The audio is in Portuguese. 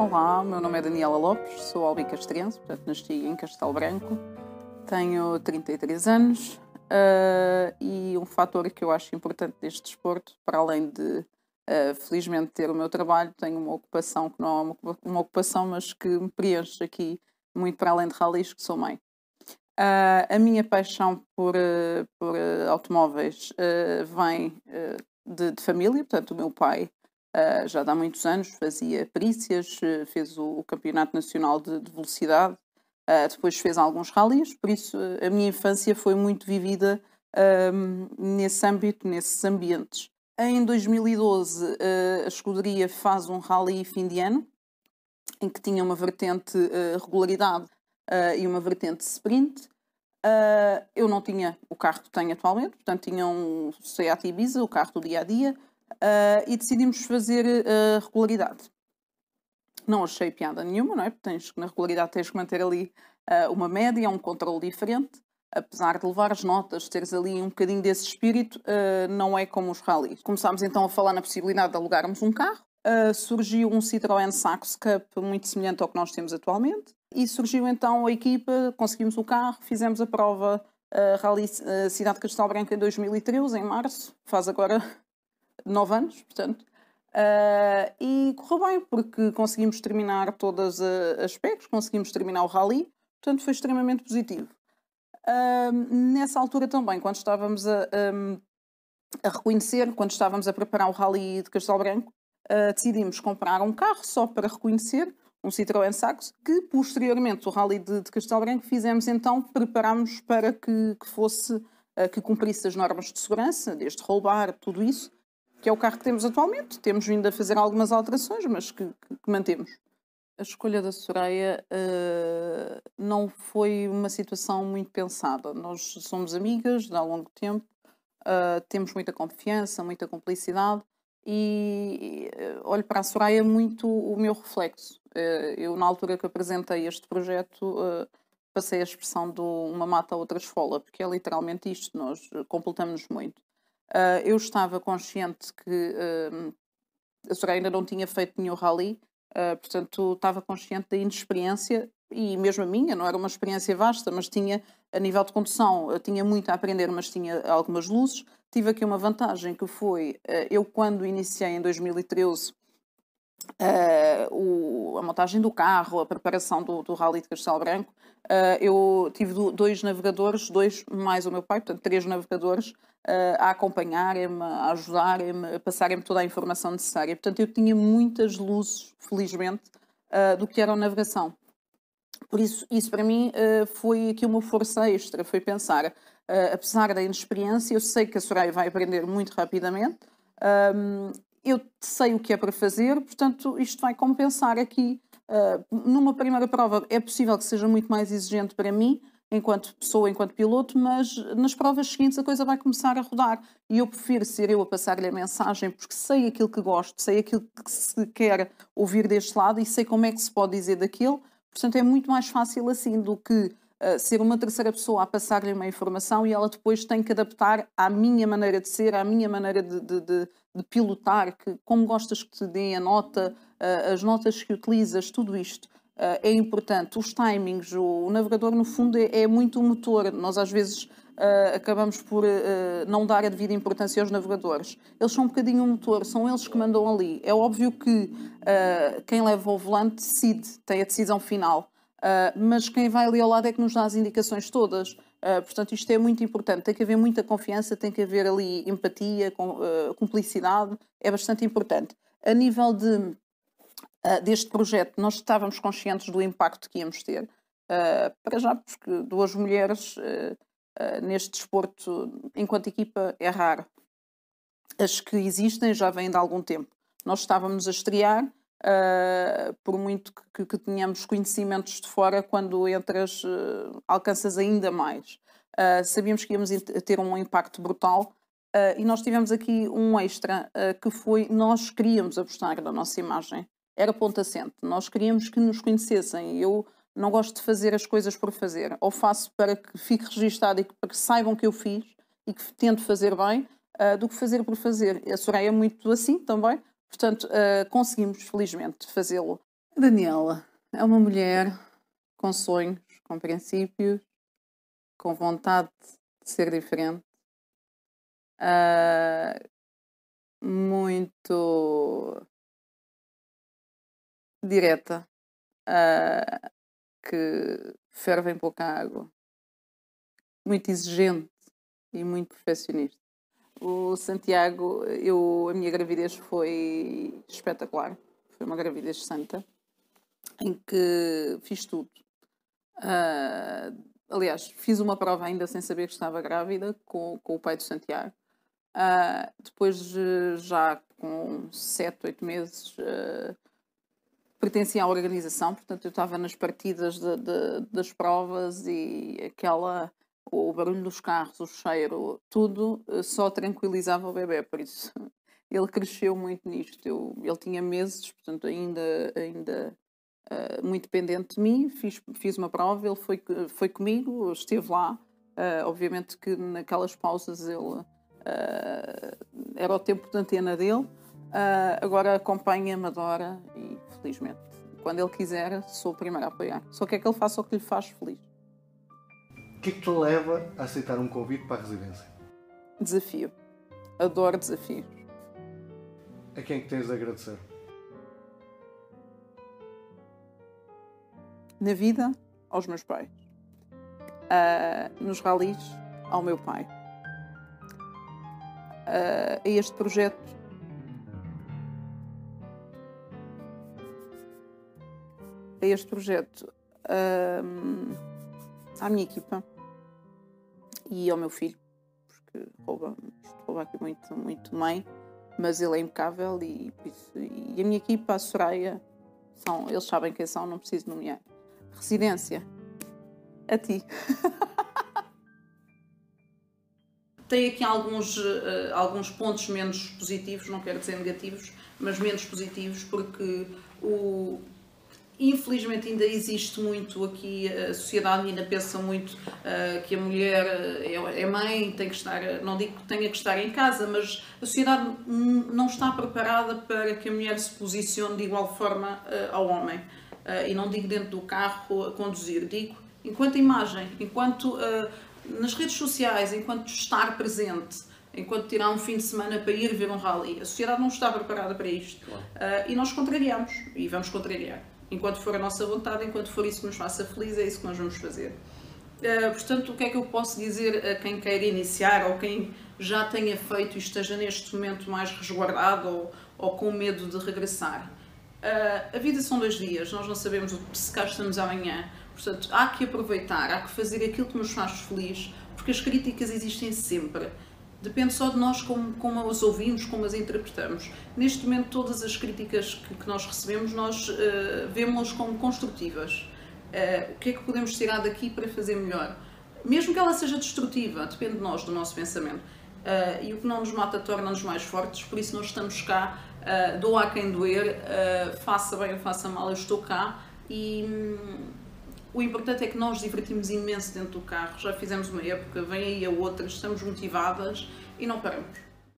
Olá, meu nome é Daniela Lopes, sou albicastrense, portanto nasci em Castelo Branco, tenho 33 anos e um fator que eu acho importante deste desporto, para além de felizmente ter o meu trabalho, tenho uma ocupação que não é uma ocupação, mas que me preenche aqui muito para além de ralis, que sou mãe. A minha paixão por automóveis vem de família, portanto o meu pai já há muitos anos fazia perícias, fez o campeonato nacional de velocidade, depois fez alguns ralis, por isso a minha infância foi muito vivida nesse âmbito, nesses ambientes. Em 2012 a escuderia faz um rali fim de ano, em que tinha uma vertente regularidade e uma vertente sprint. Eu não tinha o carro que tenho atualmente, portanto tinha um Seat Ibiza, o carro do dia-a-dia, e decidimos fazer regularidade. Não achei piada nenhuma, não é? Porque na regularidade tens que manter ali uma média, um controle diferente. Apesar de levar as notas, teres ali um bocadinho desse espírito, não é como os ralis. Começámos então a falar na possibilidade de alugarmos um carro. Surgiu um Citroën Saxo Cup muito semelhante ao que nós temos atualmente. E surgiu então a equipa, conseguimos o carro, fizemos a prova Rally Cidade de Castelo Branco em 2013, em março, faz agora 9 anos, portanto. E correu bem, porque conseguimos terminar todas as pegas, conseguimos terminar o rally, portanto foi extremamente positivo. Nessa altura também, quando estávamos a reconhecer, quando estávamos a preparar o rally de Castelo Branco, decidimos comprar um carro só para reconhecer, um Citroën Saxo, que posteriormente o rally de Castelo Branco fizemos então, preparámos para que cumprisse as normas de segurança, desde roubar, tudo isso, que é o carro que temos atualmente. Temos vindo a fazer algumas alterações, mas que mantemos. A escolha da Soraia não foi uma situação muito pensada. Nós somos amigas de há longo tempo, temos muita confiança, muita cumplicidade, e olho para a Soraia muito o meu reflexo. Eu, na altura que apresentei este projeto, passei a expressão de uma mata a outra esfola, porque é literalmente isto, nós completamos muito. Eu estava consciente que a Soraia ainda não tinha feito nenhum rally, portanto estava consciente da inexperiência, e mesmo a minha, não era uma experiência vasta, mas tinha, a nível de condução, eu tinha muito a aprender, mas tinha algumas luzes. Tive aqui uma vantagem que foi, eu quando iniciei em 2013 a montagem do carro, a preparação do Rally de Castelo Branco, eu tive dois navegadores, dois mais o meu pai, portanto 3 navegadores a acompanharem-me, a ajudarem-me, a passarem-me toda a informação necessária. Portanto eu tinha muitas luzes, felizmente, do que era a navegação. Por isso, para mim foi aqui uma força extra, foi pensar, apesar da inexperiência, eu sei que a Soraia vai aprender muito rapidamente, eu sei o que é para fazer, portanto isto vai compensar aqui. Numa primeira prova é possível que seja muito mais exigente para mim, enquanto pessoa, enquanto piloto, mas nas provas seguintes a coisa vai começar a rodar, e eu prefiro ser eu a passar-lhe a mensagem, porque sei aquilo que gosto, sei aquilo que se quer ouvir deste lado, e sei como é que se pode dizer daquilo. Portanto, é muito mais fácil assim do que ser uma terceira pessoa a passar-lhe uma informação e ela depois tem que adaptar à minha maneira de ser, à minha maneira de pilotar, que como gostas que te deem a nota, as notas que utilizas, tudo isto é importante. Os timings, o navegador, no fundo, é muito o motor. Nós, às vezes, acabamos por não dar a devida importância aos navegadores. Eles são um bocadinho o motor, são eles que mandam ali. É óbvio que quem leva o volante decide, tem a decisão final, mas quem vai ali ao lado é que nos dá as indicações todas. Portanto, isto é muito importante. Tem que haver muita confiança, tem que haver ali empatia, cumplicidade, é bastante importante. A nível deste projeto, nós estávamos conscientes do impacto que íamos ter. Para já, porque 2 mulheres... neste desporto, enquanto equipa, é raro. As que existem já vêm de algum tempo. Nós estávamos a estrear, por muito que tenhamos conhecimentos de fora, quando entras, alcanças ainda mais. Sabíamos que íamos ter um impacto brutal, e nós tivemos aqui um extra, que foi, nós queríamos apostar na nossa imagem. Era ponto assente. Nós queríamos que nos conhecessem. Eu não gosto de fazer as coisas por fazer, ou faço para que fique registado e para que saibam que eu fiz e que tento fazer bem, do que fazer por fazer. A Soraia é muito assim também, portanto conseguimos felizmente fazê-lo. Daniela é uma mulher com sonhos, com princípios, com vontade de ser diferente, muito direta, que ferve em pouca água, muito exigente e muito perfeccionista. O Santiago, a minha gravidez foi espetacular, foi uma gravidez santa, em que fiz tudo. Aliás, fiz uma prova ainda sem saber que estava grávida com o pai do Santiago. Depois, já com 7, 8 meses, pertencia à organização, portanto eu estava nas partidas das provas e o barulho dos carros, o cheiro, tudo, só tranquilizava o bebê, por isso ele cresceu muito nisto. Ele tinha meses, portanto ainda muito dependente de mim. Fiz uma prova, ele foi comigo, esteve lá. Obviamente que naquelas pausas ele era o tempo de antena dele. Agora acompanha-me, adora e, felizmente, quando ele quiser, sou o primeiro a apoiar. Só quer que ele faça o que lhe faz feliz. O que é que te leva a aceitar um convite para a residência? Desafio. Adoro desafios. A quem é que tens de agradecer? Na vida, aos meus pais. Nos ralis, ao meu pai. A este projeto. À minha equipa e ao meu filho, porque rouba aqui muito mãe, mas ele é impecável, e a minha equipa, a Soraia, eles sabem quem são, não preciso nomear. Residência, a ti. Tem aqui alguns pontos menos positivos, não quero dizer negativos, mas menos positivos, porque infelizmente ainda existe muito aqui, a sociedade ainda pensa muito que a mulher é mãe, tem que estar, não digo que tenha que estar em casa, mas a sociedade não está preparada para que a mulher se posicione de igual forma ao homem. E não digo dentro do carro a conduzir, digo enquanto imagem, enquanto nas redes sociais, enquanto estar presente, enquanto tirar um fim de semana para ir ver um rally. A sociedade não está preparada para isto. E nós contrariamos, e vamos contrariar. Enquanto for a nossa vontade, enquanto for isso que nos faça feliz, é isso que nós vamos fazer. Portanto, o que é que eu posso dizer a quem queira iniciar, ou quem já tenha feito e esteja neste momento mais resguardado ou com medo de regressar? A vida são 2 dias, nós não sabemos se cá estamos amanhã. Portanto, há que aproveitar, há que fazer aquilo que nos faz feliz, porque as críticas existem sempre. Depende só de nós como as ouvimos, como as interpretamos. Neste momento, todas as críticas que nós recebemos, nós vemos-las como construtivas. O que é que podemos tirar daqui para fazer melhor? Mesmo que ela seja destrutiva, depende de nós, do nosso pensamento. E o que não nos mata torna-nos mais fortes, por isso nós estamos cá, doa a quem doer, faça bem ou faça mal, eu estou cá. O importante é que nós nos divertimos imenso dentro do carro, já fizemos uma época, vem aí a outra, estamos motivadas e não paramos.